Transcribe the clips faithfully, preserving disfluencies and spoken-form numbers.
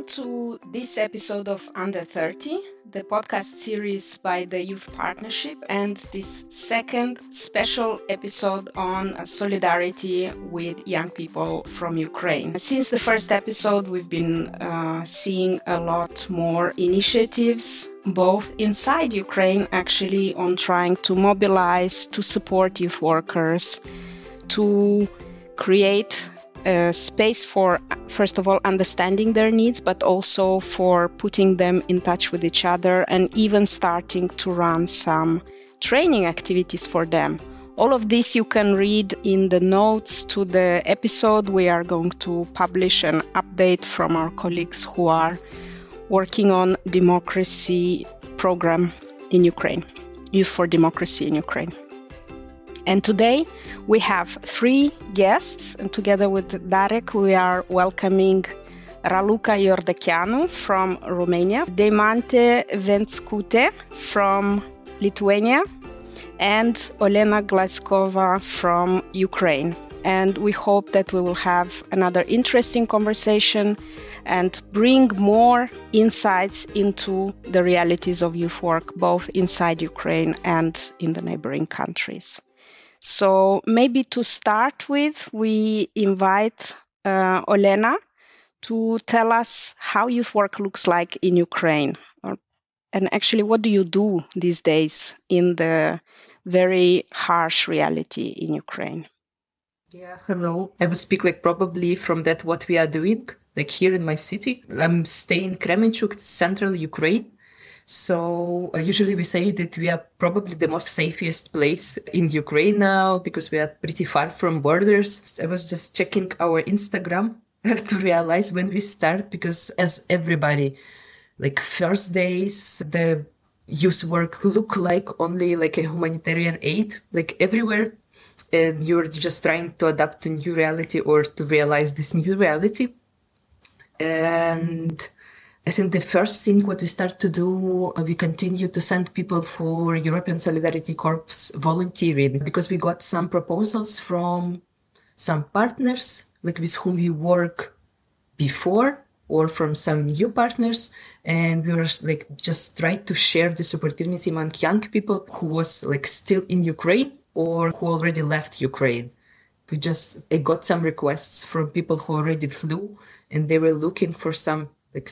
Welcome to this episode of Under thirty, the podcast series by the Youth Partnership, and this second special episode on solidarity with young people from Ukraine. Since the first episode, we've been uh, seeing a lot more initiatives, both inside Ukraine, actually, on trying to mobilize, to support youth workers, to create a space for, first of all, understanding their needs, but also for putting them in touch with each other and even starting to run some training activities for them. All of this you can read in the notes to the episode. We are going to publish an update from our colleagues who are working on democracy program in Ukraine, Youth for Democracy in Ukraine. And today we have three guests, and together with Darek we are welcoming Raluca Jordakianu from Romania, Deimante Ventskute from Lithuania, and Olena Glaskova from Ukraine. And we hope that we will have another interesting conversation and bring more insights into the realities of youth work, both inside Ukraine and in the neighboring countries. So maybe to start with, we invite uh, Olena to tell us how youth work looks like in Ukraine. Or, and actually, what do you do these days in the very harsh reality in Ukraine? Yeah, hello. I will speak like probably from that what we are doing, like here in my city. I'm staying in Kremenchuk, central Ukraine. So uh, usually we say that we are probably the most safest place in Ukraine now because we are pretty far from borders. I was just checking our Instagram to realize when we start, because as everybody, like first days, the youth work look like only like a humanitarian aid, like everywhere. And you're just trying to adapt to new reality or to realize this new reality. And I think the first thing what we start to do, we continue to send people for European Solidarity Corps volunteering, because we got some proposals from some partners, like with whom we work before, or from some new partners, and we were like just try to share this opportunity among young people who was like still in Ukraine or who already left Ukraine. We just I got some requests from people who already flew, and they were looking for some like.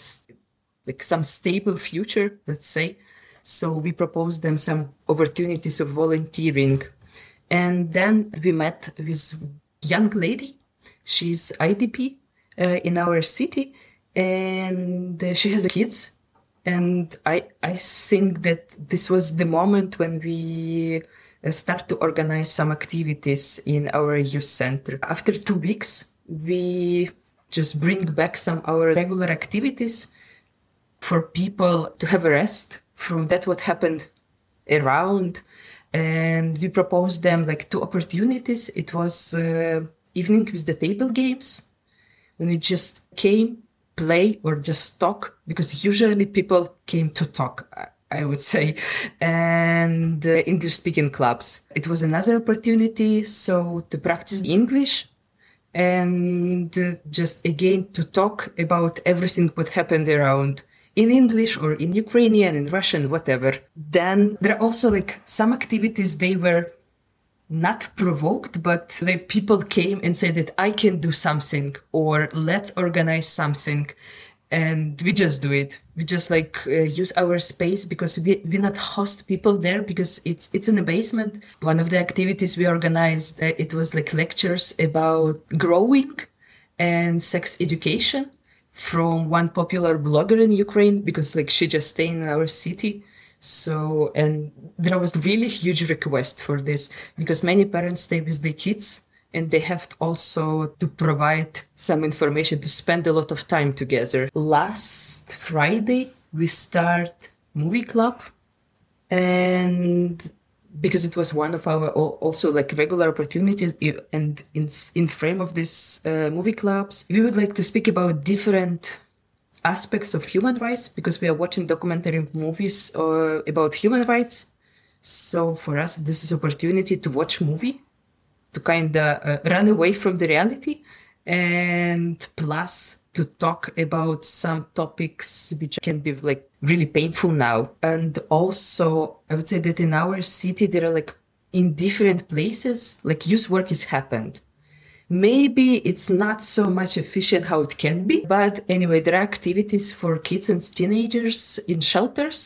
like some stable future, let's say. So we proposed them some opportunities of volunteering. And then we met with young lady. She's I D P uh, in our city, and she has kids. And I, I think that this was the moment when we start to organize some activities in our youth center. After two weeks, we just bring back some of our regular activities for people to have a rest from that what happened around. And we proposed them like two opportunities. It was uh, evening with the table games, when we just came, play, or just talk, because usually people came to talk, I would say, and uh, English-speaking clubs. It was another opportunity, so to practice English, and uh, just again to talk about everything what happened around, in English or in Ukrainian, in Russian, whatever. Then there are also like some activities, they were not provoked, but the people came and said that I can do something, or let's organize something. And we just do it. We just like uh, use our space, because we, we not host people there, because it's it's in the basement. One of the activities we organized, uh, it was like lectures about growing and sex education from one popular blogger in Ukraine, because like she just stayed in our city. So, and there was really huge request for this, because many parents stay with their kids and they have to also to provide some information, to spend a lot of time together. Last Friday, we start movie club, and because it was one of our also like regular opportunities, and in in frame of this uh, movie clubs, we would like to speak about different aspects of human rights, because we are watching documentary movies uh, about human rights. So for us, this is opportunity to watch movie, to kind of uh, run away from the reality, and plus to talk about some topics which can be like really painful now. And also, I would say that in our city, there are like in different places, like youth work has happened. Maybe it's not so much efficient how it can be, but anyway, there are activities for kids and teenagers in shelters,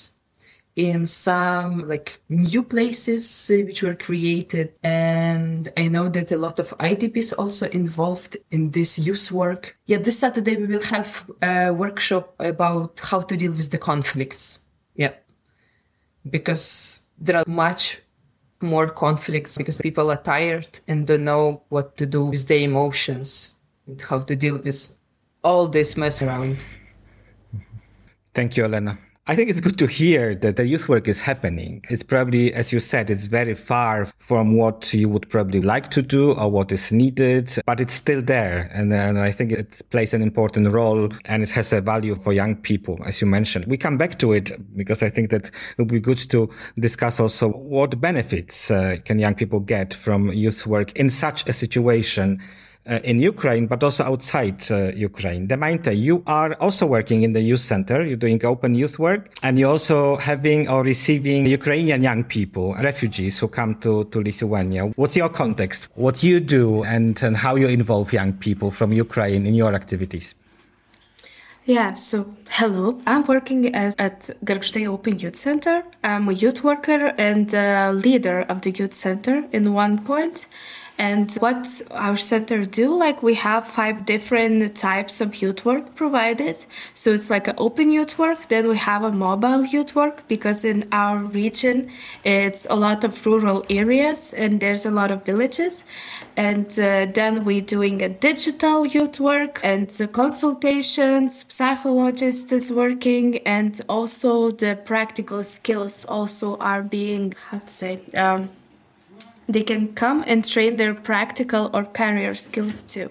in some like new places which were created. And I know that a lot of I D Ps also involved in this youth work. Yeah, this Saturday we will have a workshop about how to deal with the conflicts. Yeah, because there are much more conflicts because people are tired and don't know what to do with their emotions and how to deal with all this mess around. Thank you, Olena. I think it's good to hear that the youth work is happening. It's probably, as you said, it's very far from what you would probably like to do or what is needed, but it's still there. And, and I think it plays an important role and it has a value for young people, as you mentioned. We come back to it because I think that it would be good to discuss also what benefits uh, can young people get from youth work in such a situation. Uh, in Ukraine, but also outside uh, Ukraine. Deimante, you are also working in the youth center. You're doing open youth work, and you're also having or receiving Ukrainian young people, refugees who come to, to Lithuania. What's your context? What you do and, and how you involve young people from Ukraine in your activities? Yeah, so hello. I'm working as at Gergstei Open Youth Centre. I'm a youth worker and uh, leader of the youth center in one point. And what our center do, like we have five different types of youth work provided. So it's like an open youth work. Then we have a mobile youth work because in our region, it's a lot of rural areas and there's a lot of villages. And uh, then we're doing a digital youth work and the consultations, psychologists is working. And also the practical skills also are being, how to say, um, they can come and train their practical or career skills too.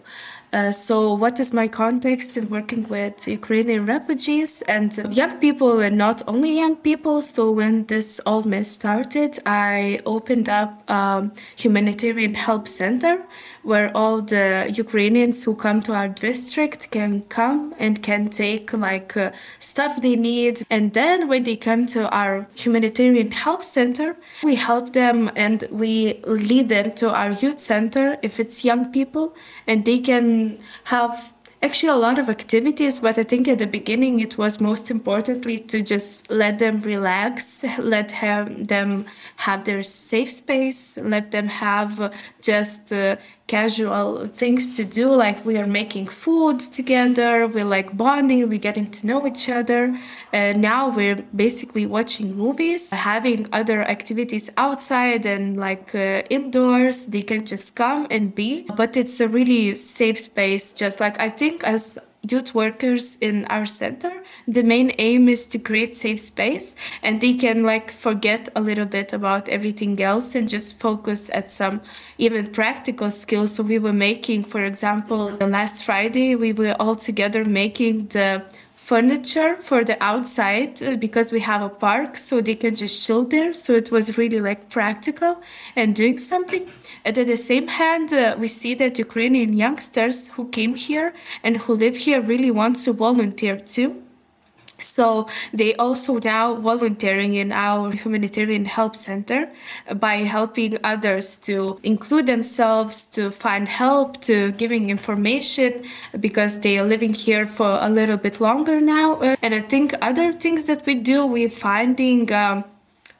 Uh, so what is my context in working with Ukrainian refugees and young people and not only young people? So when this all mess started, I opened up a um, humanitarian help center where all the Ukrainians who come to our district can come and can take like uh, stuff they need. And then when they come to our humanitarian help center, we help them and we lead them to our youth center if it's young people, and they can have actually a lot of activities, but I think at the beginning it was most importantly to just let them relax, let have them have their safe space, let them have just uh, casual things to do, like we are making food together, we're like bonding, we're getting to know each other. And uh, now we're basically watching movies, having other activities outside and like uh, indoors. They can just come and be, but it's a really safe space. Just like I think as youth workers in our center, the main aim is to create safe space and they can like forget a little bit about everything else and just focus at some even practical skills. So we were making, for example, last Friday, we were all together making the furniture for the outside because we have a park, so they can just chill there. So it was really like practical and doing something. And at the same hand, uh, we see that Ukrainian youngsters who came here and who live here really want to volunteer too. So they also now volunteering in our humanitarian help center by helping others to include themselves, to find help, to giving information, because they are living here for a little bit longer now. And I think other things that we do, we're finding um,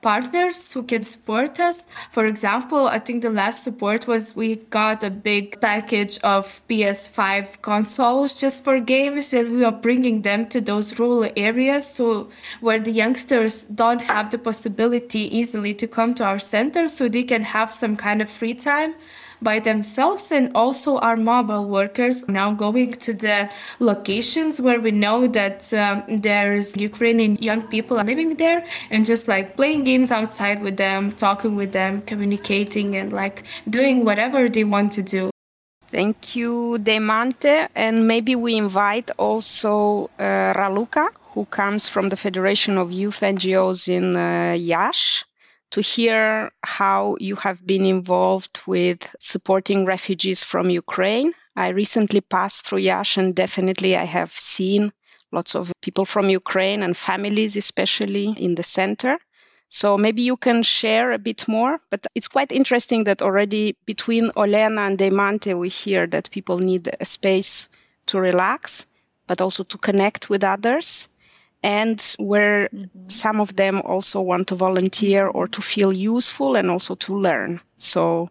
partners who can support us. For example, I think the last support was we got a big package of P S five consoles just for games, and we are bringing them to those rural areas, so where the youngsters don't have the possibility easily to come to our center, so they can have some kind of free time by themselves. And also our mobile workers now going to the locations where we know that um, there's Ukrainian young people living there, and just like playing games outside with them, talking with them, communicating, and like doing whatever they want to do. Thank you, Deimante. And maybe we invite also uh, Raluca, who comes from the Federation of Youth N G Os in uh, Iași, to hear how you have been involved with supporting refugees from Ukraine I recently passed through Iași, and definitely I have seen lots of people from Ukraine and families, especially in the center. So maybe you can share a bit more, but it's quite interesting that already between Olena and Deimante, we hear that people need a space to relax, but also to connect with others, and where mm-hmm. some of them also want to volunteer or to feel useful and also to learn. So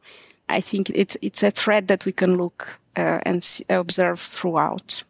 I think it's, it's a thread that we can look uh, and see, observe throughout.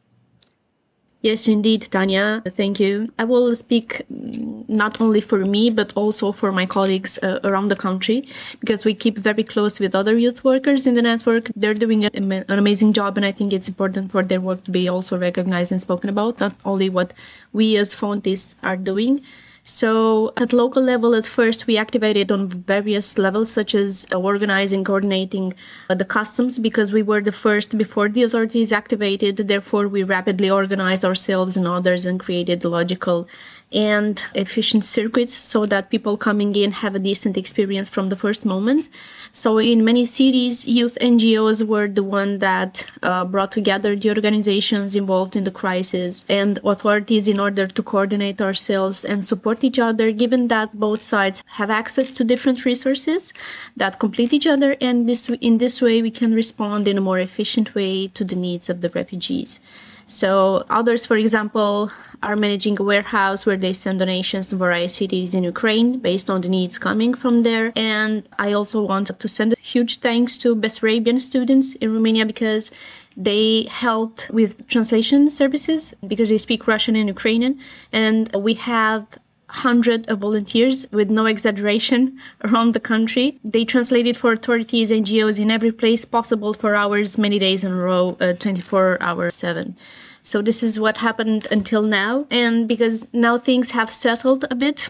Yes, indeed, Tanya. Thank you. I will speak not only for me, but also for my colleagues uh, around the country, because we keep very close with other youth workers in the network. They're doing an, an amazing job, and I think it's important for their work to be also recognized and spoken about, not only what we as Fontis are doing. So at local level, at first, we activated on various levels, such as organizing, coordinating uh, the customs, because we were the first before the authorities activated. Therefore, we rapidly organized ourselves and others and created logical and efficient circuits so that people coming in have a decent experience from the first moment. So in many cities, youth N G Os were the one that uh, brought together the organizations involved in the crisis and authorities in order to coordinate ourselves and support each other, given that both sides have access to different resources that complete each other. And this, in this way, we can respond in a more efficient way to the needs of the refugees. So others, for example, are managing a warehouse where they send donations to various cities in Ukraine based on the needs coming from there. And I also want to send a huge thanks to Bessarabian students in Romania, because they helped with translation services, because they speak Russian and Ukrainian. And we had hundreds of volunteers, with no exaggeration, around the country. They translated for authorities, N G Os in every place possible for hours, many days in a row, uh, twenty-four hours seven. So this is what happened until now. And because now things have settled a bit,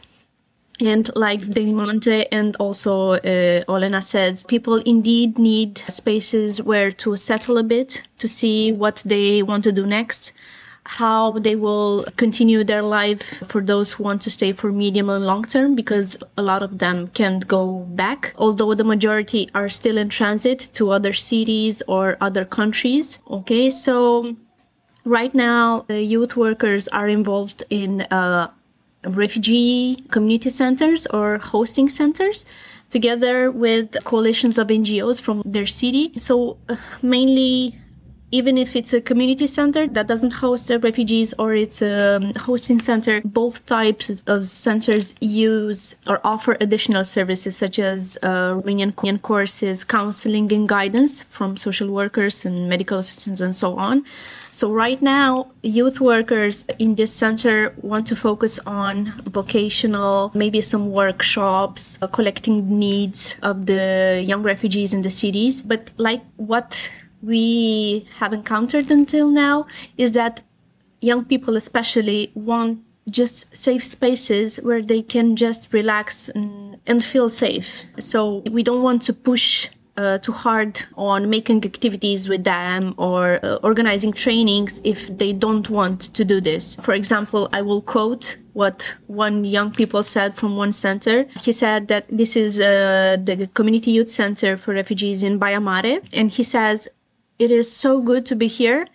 and like Deimante and also uh, Olena said, people indeed need spaces where to settle a bit, to see what they want to do next, how they will continue their life for those who want to stay for medium and long term, because a lot of them can't go back, although the majority are still in transit to other cities or other countries. Okay, so right now, the youth workers are involved in uh, refugee community centers or hosting centers, together with coalitions of N G Os from their city. So uh, mainly, even if it's a community center that doesn't host the refugees or it's a hosting center, both types of centers use or offer additional services such as uh, Romanian courses, counseling and guidance from social workers and medical assistants and so on. So right now, youth workers in this center want to focus on vocational, maybe some workshops, uh, collecting needs of the young refugees in the cities. But like what we have encountered until now is that young people especially want just safe spaces where they can just relax and, and feel safe. So we don't want to push uh, too hard on making activities with them or uh, organizing trainings if they don't want to do this. For example, I will quote what one young people said from one center. He said that this is uh, the Community Youth Center for Refugees in Baia Mare, and he says, "It is so good to be here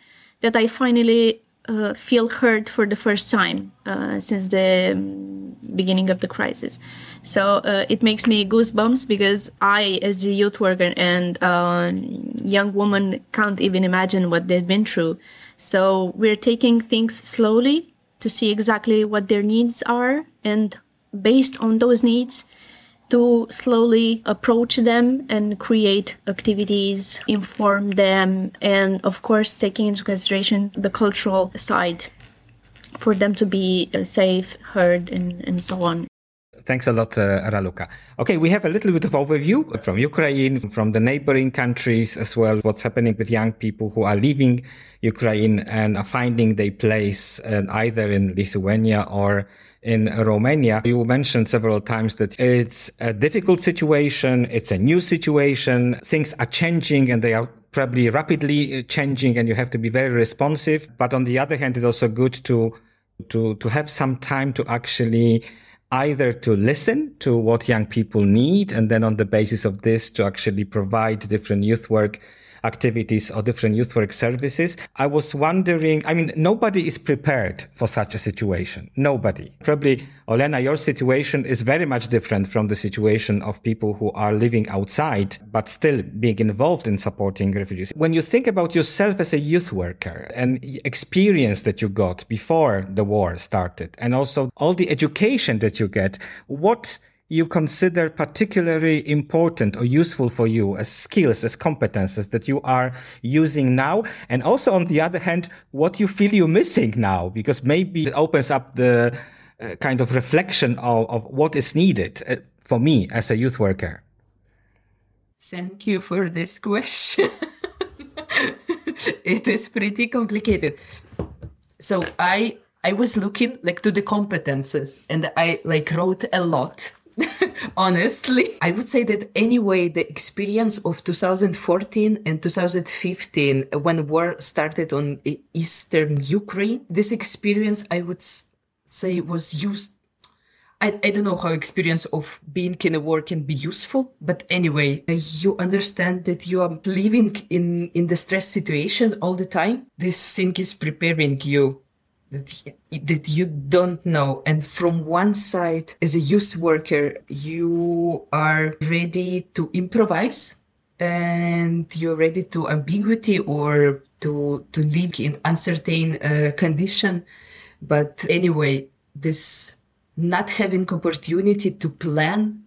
that I finally uh, feel heard for the first time uh, since the um, beginning of the crisis." So uh, it makes me goosebumps, because I, as a youth worker and uh, young woman, can't even imagine what they've been through. So we're taking things slowly to see exactly what their needs are, and based on those needs, to slowly approach them and create activities, inform them, and of course taking into consideration the cultural side for them to be safe, heard, and, and so on. Thanks a lot, uh, Raluca. Okay, we have a little bit of overview from Ukraine, from the neighboring countries as well, what's happening with young people who are leaving Ukraine and are finding their place uh, either in Lithuania or in Romania. You mentioned several times that it's a difficult situation, it's a new situation, things are changing and they are probably rapidly changing and you have to be very responsive. But on the other hand, it's also good to to to have some time to actually either to listen to what young people need, and then on the basis of this to actually provide different youth work activities or different youth work services. I was wondering, I mean, nobody is prepared for such a situation. Nobody. Probably, Olena, your situation is very much different from the situation of people who are living outside, but still being involved in supporting refugees. When you think about yourself as a youth worker and experience that you got before the war started, and also all the education that you get, what you consider particularly important or useful for you as skills, as competences that you are using now? And also, on the other hand, what you feel you're missing now, because maybe it opens up the uh, kind of reflection of, of what is needed uh, for me as a youth worker. Thank you for this question. It is pretty complicated. So I, I was looking like to the competences, and I like wrote a lot. Honestly, I would say that anyway, the experience of two thousand fourteen and two thousand fifteen, when war started on Eastern Ukraine, this experience, I would say, was used. I, I don't know how experience of being in a war can be useful, but anyway, you understand that you are living in, in the stress situation all the time. This thing is preparing you. That, that you don't know. And from one side, as a youth worker, you are ready to improvise and you're ready to ambiguity or to, to live in uncertain uh, condition. But anyway, this not having opportunity to plan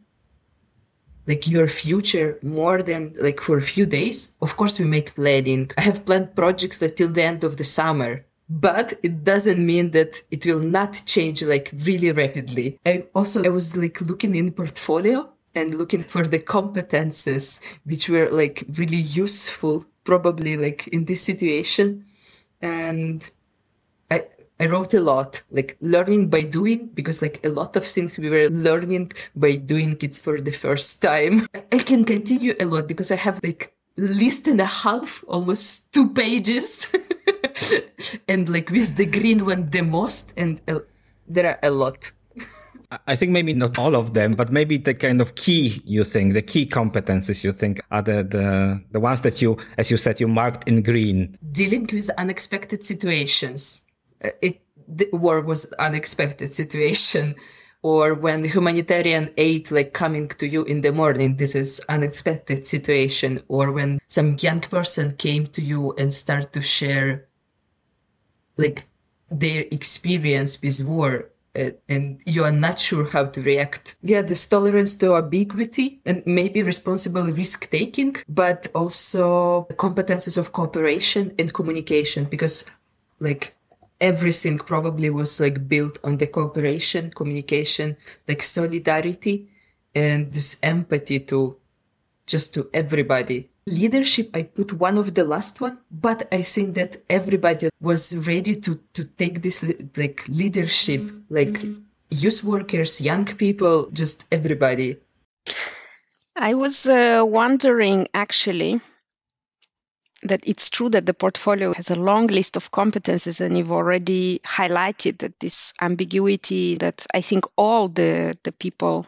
like your future more than like for a few days. Of course, we make planning. I have planned projects until the end of the summer. But it doesn't mean that it will not change like really rapidly. I also, I was like looking in portfolio and looking for the competences which were like really useful, probably like in this situation. And I, I wrote a lot, like learning by doing, because like a lot of things we were learning by doing it for the first time. I can continue a lot because I have like list and a half, almost two pages. And like with the green one the most, and uh, there are a lot. I think maybe not all of them, but maybe the kind of key you think, the key competences you think are the, the, the ones that you, as you said, you marked in green. Dealing with unexpected situations. Uh, it, the war was an unexpected situation. Or when humanitarian aid like coming to you in the morning, this is unexpected situation. Or when some young person came to you and start to share like their experience with war, uh, and you are not sure how to react. Yeah, this tolerance to ambiguity and maybe responsible risk taking, but also competences of cooperation and communication, because like everything probably was like built on the cooperation, communication, like solidarity and this empathy to just to everybody. Leadership, I put one of the last one, but I think that everybody was ready to, to take this like leadership, like mm-hmm. youth workers, young people, just everybody. I was uh, wondering actually that it's true that the portfolio has a long list of competences, and you've already highlighted that this ambiguity that I think all the, the people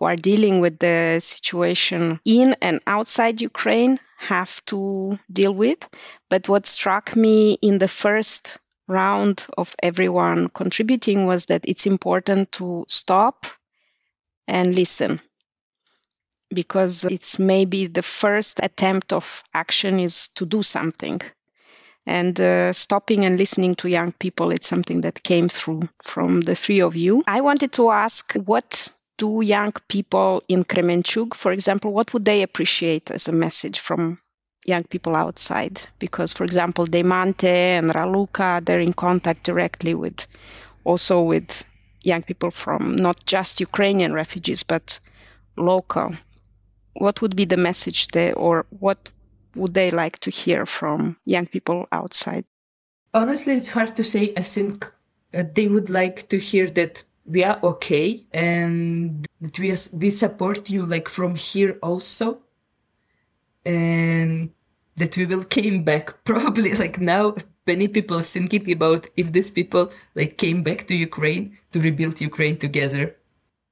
are dealing with the situation in and outside Ukraine have to deal with. But what struck me in the first round of everyone contributing was that it's important to stop and listen, because it's maybe the first attempt of action is to do something. And uh, stopping and listening to young people, it's something that came through from the three of you. I wanted to ask, what do young people in Kremenchuk, for example, what would they appreciate as a message from young people outside? Because, for example, Deimante and Raluca, they're in contact directly with, also with young people from not just Ukrainian refugees, but local. What would be the message there, or what would they like to hear from young people outside? Honestly, it's hard to say. I think uh, they would like to hear that we are okay, and that we, we support you like from here also, and that we will came back probably. Like now many people are thinking about if these people like came back to Ukraine to rebuild Ukraine together.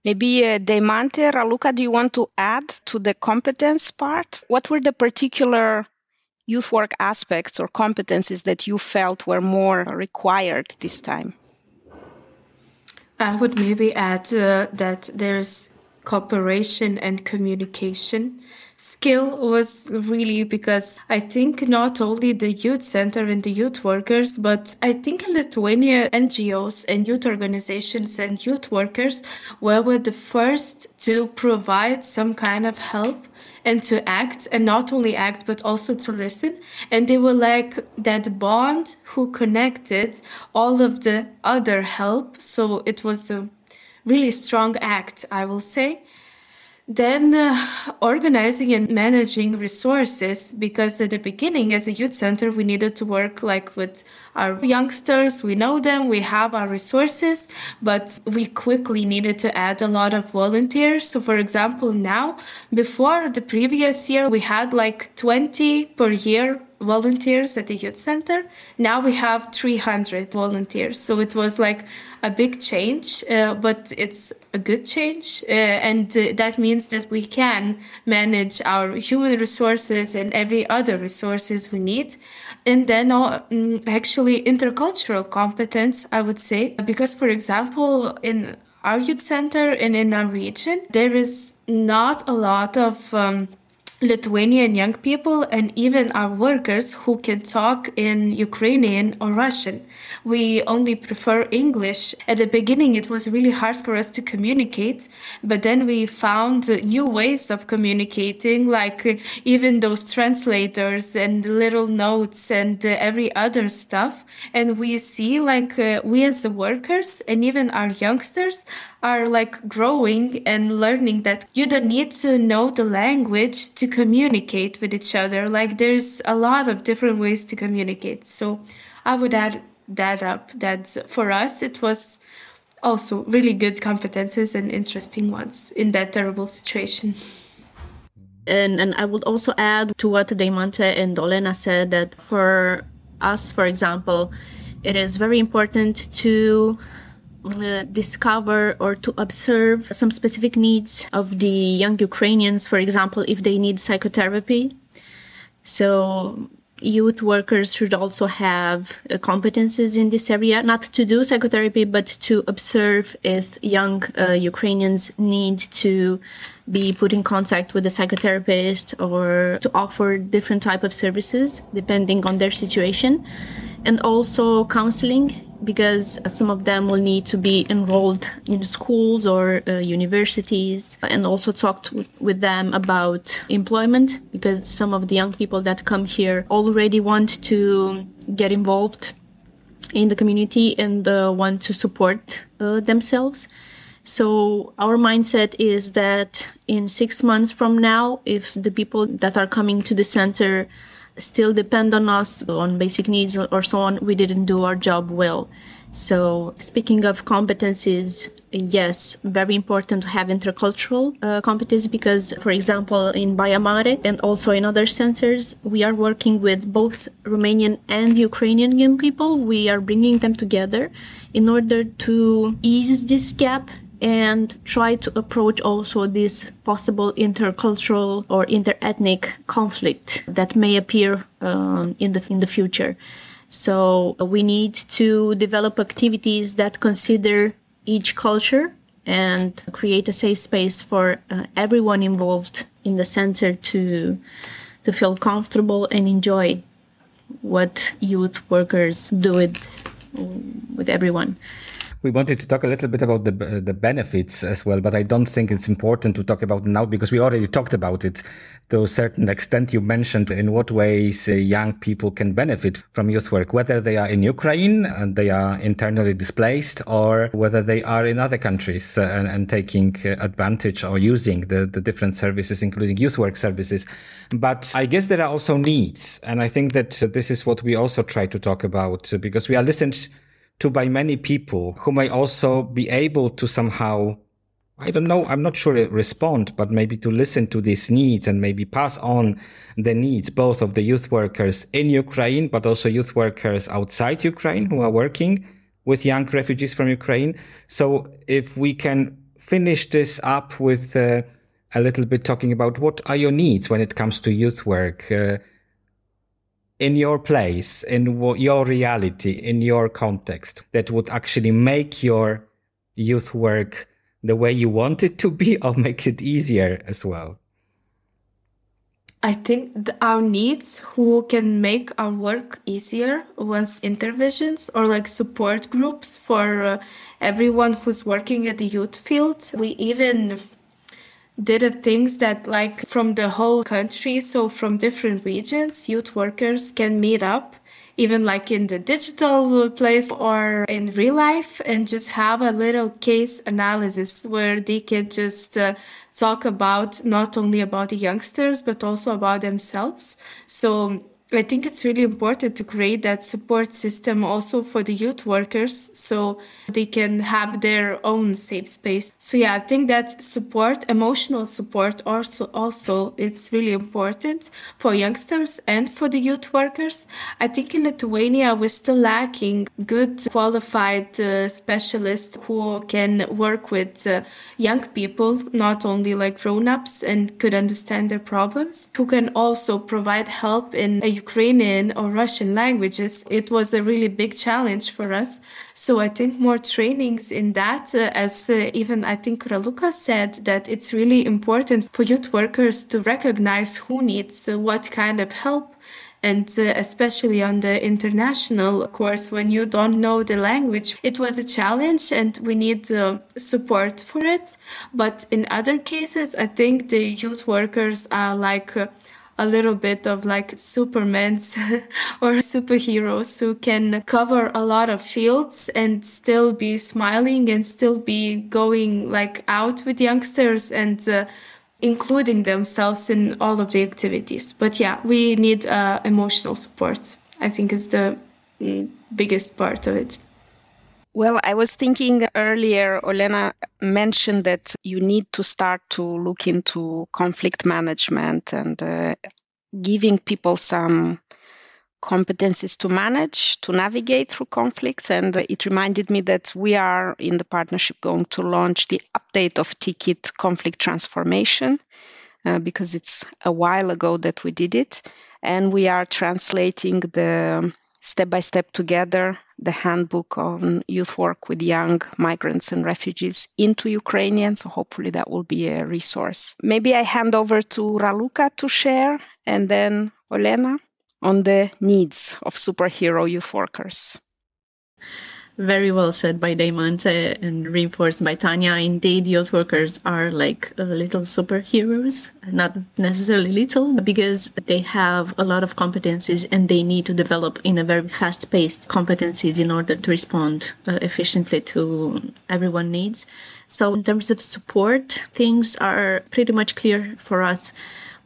Maybe uh, Deimante, Raluca, do you want to add to the competence part? What were the particular youth work aspects or competencies that you felt were more required this time? I would maybe add uh, that there's cooperation and communication. Skill was really, because I think not only the youth center and the youth workers, but I think in Lithuania, N G Os and youth organizations and youth workers were, were the first to provide some kind of help and to act, and not only act, but also to listen. And they were like that bond who connected all of the other help. So it was a really strong act, I will say. Then uh, organizing and managing resources, because at the beginning as a youth center, we needed to work like with our youngsters. We know them, we have our resources, but we quickly needed to add a lot of volunteers. So for example, now, before the previous year, we had like twenty per year volunteers at the youth center. Now we have three hundred volunteers. So it was like a big change, uh, but it's a good change. Uh, and uh, that means that we can manage our human resources and every other resources we need. And then all, actually intercultural competence, I would say, because for example, in our youth center and in our region, there is not a lot of um, Lithuanian young people and even our workers who can talk in Ukrainian or Russian. We only prefer English. At the beginning, it was really hard for us to communicate, but then we found new ways of communicating, like even those translators and little notes and every other stuff. And we see like uh, we as the workers and even our youngsters are like growing and learning that you don't need to know the language to communicate with each other. Like there's a lot of different ways to communicate. So I would add that up, that for us, it was also really good competences and interesting ones in that terrible situation. And and I would also add to what Deimante and Olena said, that for us, for example, it is very important to Uh, discover or to observe some specific needs of the young Ukrainians, for example, if they need psychotherapy. So youth workers should also have uh, competences in this area, not to do psychotherapy, but to observe if young uh, Ukrainians need to be put in contact with a psychotherapist or to offer different type of services depending on their situation. And also counseling, because some of them will need to be enrolled in schools or uh, universities, and also talk to, with them about employment, because some of the young people that come here already want to get involved in the community and uh, want to support uh, themselves. So our mindset is that in six months from now, if the people that are coming to the center still depend on us on basic needs or so on, we didn't do our job well. So speaking of competencies, yes, very important to have intercultural uh, competence, because, for example, in Baia Mare and also in other centers, we are working with both Romanian and Ukrainian young people. We are bringing them together in order to ease this gap and try to approach also this possible intercultural or interethnic conflict that may appear um, in the in the future. So we need to develop activities that consider each culture and create a safe space for uh, everyone involved in the center to to feel comfortable and enjoy what youth workers do with, with everyone. We wanted to talk a little bit about the the benefits as well, but I don't think it's important to talk about now because we already talked about it to a certain extent. You mentioned in what ways young people can benefit from youth work, whether they are in Ukraine and they are internally displaced, or whether they are in other countries and, and taking advantage or using the, the different services, including youth work services. But I guess there are also needs. And I think that this is what we also try to talk about, because we are listened to by many people who may also be able to somehow, I don't know, I'm not sure respond, but maybe to listen to these needs and maybe pass on the needs, both of the youth workers in Ukraine, but also youth workers outside Ukraine who are working with young refugees from Ukraine. So if we can finish this up with uh, a little bit talking about what are your needs when it comes to youth work, uh, in your place, in w- your reality, in your context, that would actually make your youth work the way you want it to be, or make it easier as well? I think the, our needs who can make our work easier was interventions or like support groups for uh, everyone who's working at the youth field. We even did a things that like from the whole country, so from different regions, youth workers can meet up, even like in the digital place or in real life, and just have a little case analysis where they can just uh, talk about not only about the youngsters, but also about themselves. So I think it's really important to create that support system also for the youth workers, so they can have their own safe space. So yeah, I think that support, emotional support also, also it's really important for youngsters and for the youth workers. I think in Lithuania, we're still lacking good qualified uh, specialists who can work with uh, young people, not only like grown-ups, and could understand their problems, who can also provide help in a Ukrainian or Russian languages. It was a really big challenge for us. So I think more trainings in that, uh, as uh, even I think Raluca said, that it's really important for youth workers to recognize who needs uh, what kind of help. And uh, especially on the international course, when you don't know the language, it was a challenge and we need uh, support for it. But in other cases, I think the youth workers are like uh, a little bit of like supermans or superheroes who can cover a lot of fields and still be smiling and still be going like out with youngsters and uh, including themselves in all of the activities. But yeah, we need uh, emotional support. I think is the biggest part of it. Well, I was thinking earlier, Olena mentioned that you need to start to look into conflict management and uh, giving people some competencies to manage, to navigate through conflicts. And it reminded me that we are in the partnership going to launch the update of T-Kit Conflict Transformation, uh, because it's a while ago that we did it. And we are translating the Step by Step Together, the handbook on youth work with young migrants and refugees, into Ukrainian. So hopefully that will be a resource. Maybe I hand over to Raluca to share, and then Olena on the needs of superhero youth workers. Very well said by Deimante and reinforced by Tanya. Indeed, youth workers are like uh, little superheroes, not necessarily little, because they have a lot of competencies and they need to develop in a very fast-paced competencies in order to respond uh, efficiently to everyone's needs. So in terms of support, things are pretty much clear for us.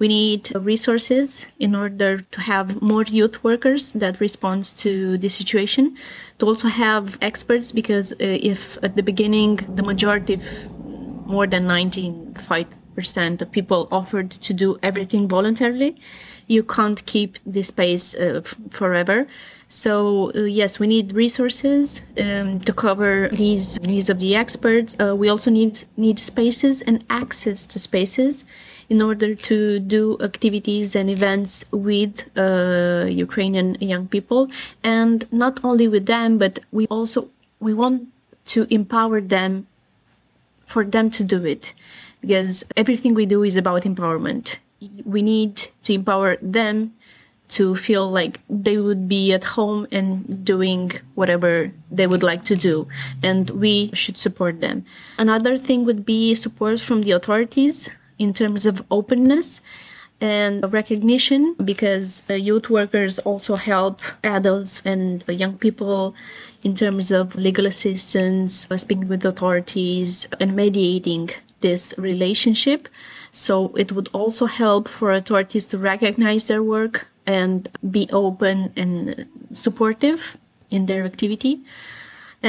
We need resources in order to have more youth workers that responds to the situation, to also have experts, because if at the beginning the majority, more than ninety-five percent of people offered to do everything voluntarily, you can't keep this pace uh, f- forever. So uh, yes, we need resources um, to cover these needs of the experts. Uh, we also need need spaces and access to spaces in order to do activities and events with uh, Ukrainian young people. And not only with them, but we also, we want to empower them for them to do it. Because everything we do is about empowerment. We need to empower them to feel like they would be at home and doing whatever they would like to do, and we should support them. Another thing would be support from the authorities in terms of openness and recognition, because youth workers also help adults and young people in terms of legal assistance, speaking with authorities, and mediating this relationship. So it would also help for authorities to recognize their work and be open and supportive in their activity.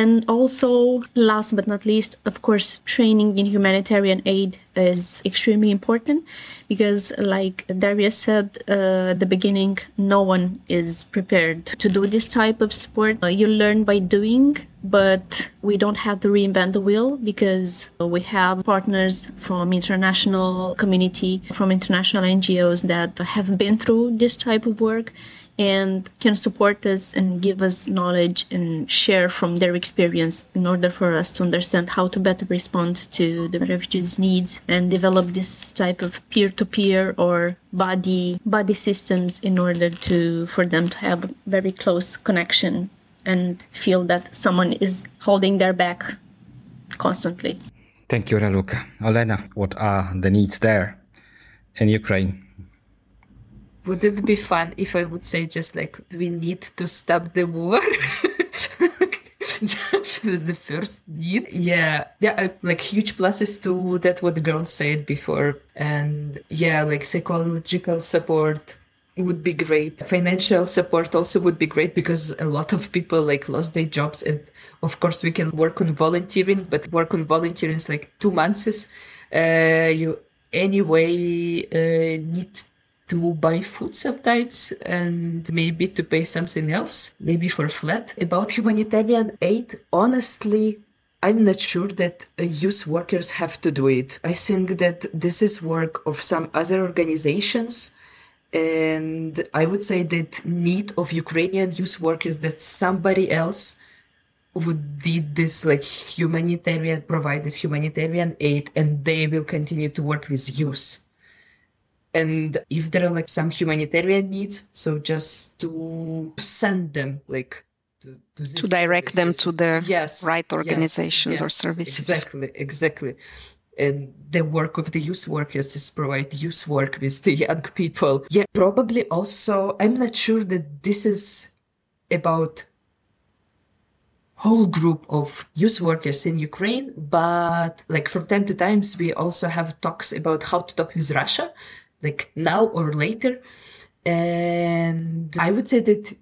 And also, last but not least, of course, training in humanitarian aid is extremely important, because like Daria said uh, at the beginning, no one is prepared to do this type of support. Uh, you learn by doing, but we don't have to reinvent the wheel, because we have partners from international community, from international N G Os that have been through this type of work. and can support us and give us knowledge and share from their experience in order for us to understand how to better respond to the refugees' needs and develop this type of peer-to-peer or body body systems in order to for them to have a very close connection and feel that someone is holding their back constantly. Thank you, Raluca. Olena, what are the needs there in Ukraine? Would it be fun if I would say just like, we need to stop the war? That's the first need. Yeah. Yeah, like huge pluses to that what the girls said before. And yeah, like psychological support would be great. Financial support also would be great because a lot of people like lost their jobs. And of course we can work on volunteering, but work on volunteering is like two months. Uh, you anyway uh, need to buy food sometimes and maybe to pay something else, maybe for a flat. About humanitarian aid, honestly, I'm not sure that youth workers have to do it. I think that this is work of some other organizations. And I would say that need of Ukrainian youth workers that somebody else would did this like humanitarian, provide this humanitarian aid, and they will continue to work with youth. And if there are like some humanitarian needs, so just to send them like to, to, this, to direct this, them to the yes, right organizations yes, yes, or services. Exactly, exactly. And the work of the youth workers is provide youth work with the young people. Yeah, probably also, I'm not sure that this is about whole group of youth workers in Ukraine, but like from time to time, we also have talks about how to talk with Russia. Like now or later. And I would say that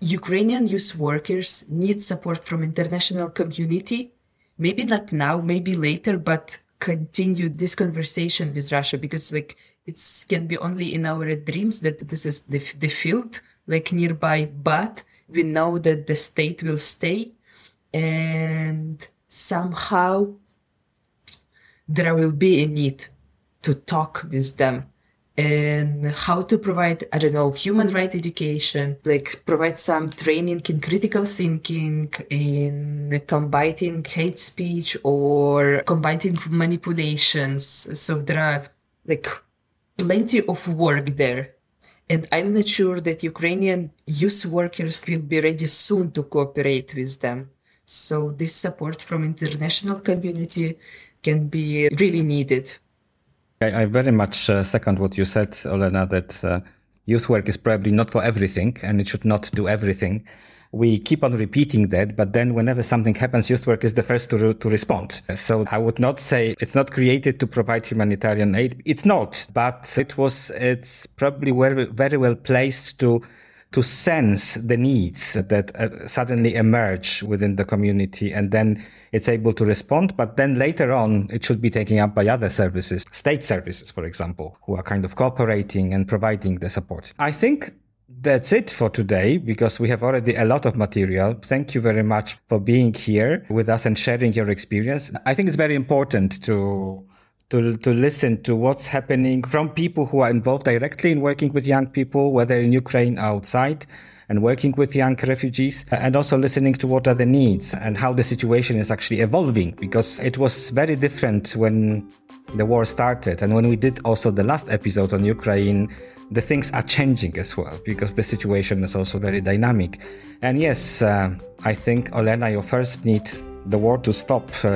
Ukrainian youth workers need support from international community. Maybe not now, maybe later, but continue this conversation with Russia because like it can be only in our dreams that this is the, the field like nearby, but we know that the state will stay and somehow there will be a need to talk with them. And how to provide, I don't know, human rights education, like provide some training in critical thinking, in combating hate speech or combating manipulations. So there are like plenty of work there. And I'm not sure that Ukrainian youth workers will be ready soon to cooperate with them. So this support from international community can be really needed. I, I very much uh, second what you said, Olena, that uh, youth work is probably not for everything and it should not do everything. We keep on repeating that, but then whenever something happens, youth work is the first to re- to respond. So I would not say it's not created to provide humanitarian aid. It's not, but it was. It's probably very, very well placed to to sense the needs that uh, suddenly emerge within the community, and then it's able to respond. But then later on, it should be taken up by other services, state services, for example, who are kind of cooperating and providing the support. I think that's it for today, because we have already a lot of material. Thank you very much for being here with us and sharing your experience. I think it's very important to To, to listen to what's happening from people who are involved directly in working with young people, whether in Ukraine or outside, and working with young refugees, and also listening to what are the needs and how the situation is actually evolving, because it was very different when the war started. And when we did also the last episode on Ukraine, the things are changing as well, because the situation is also very dynamic. And yes, uh, I think, Olena, your first need, the war to stop, uh,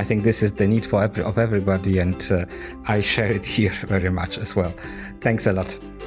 I think this is the need for every, of everybody, and uh, I share it here very much as well. Thanks a lot.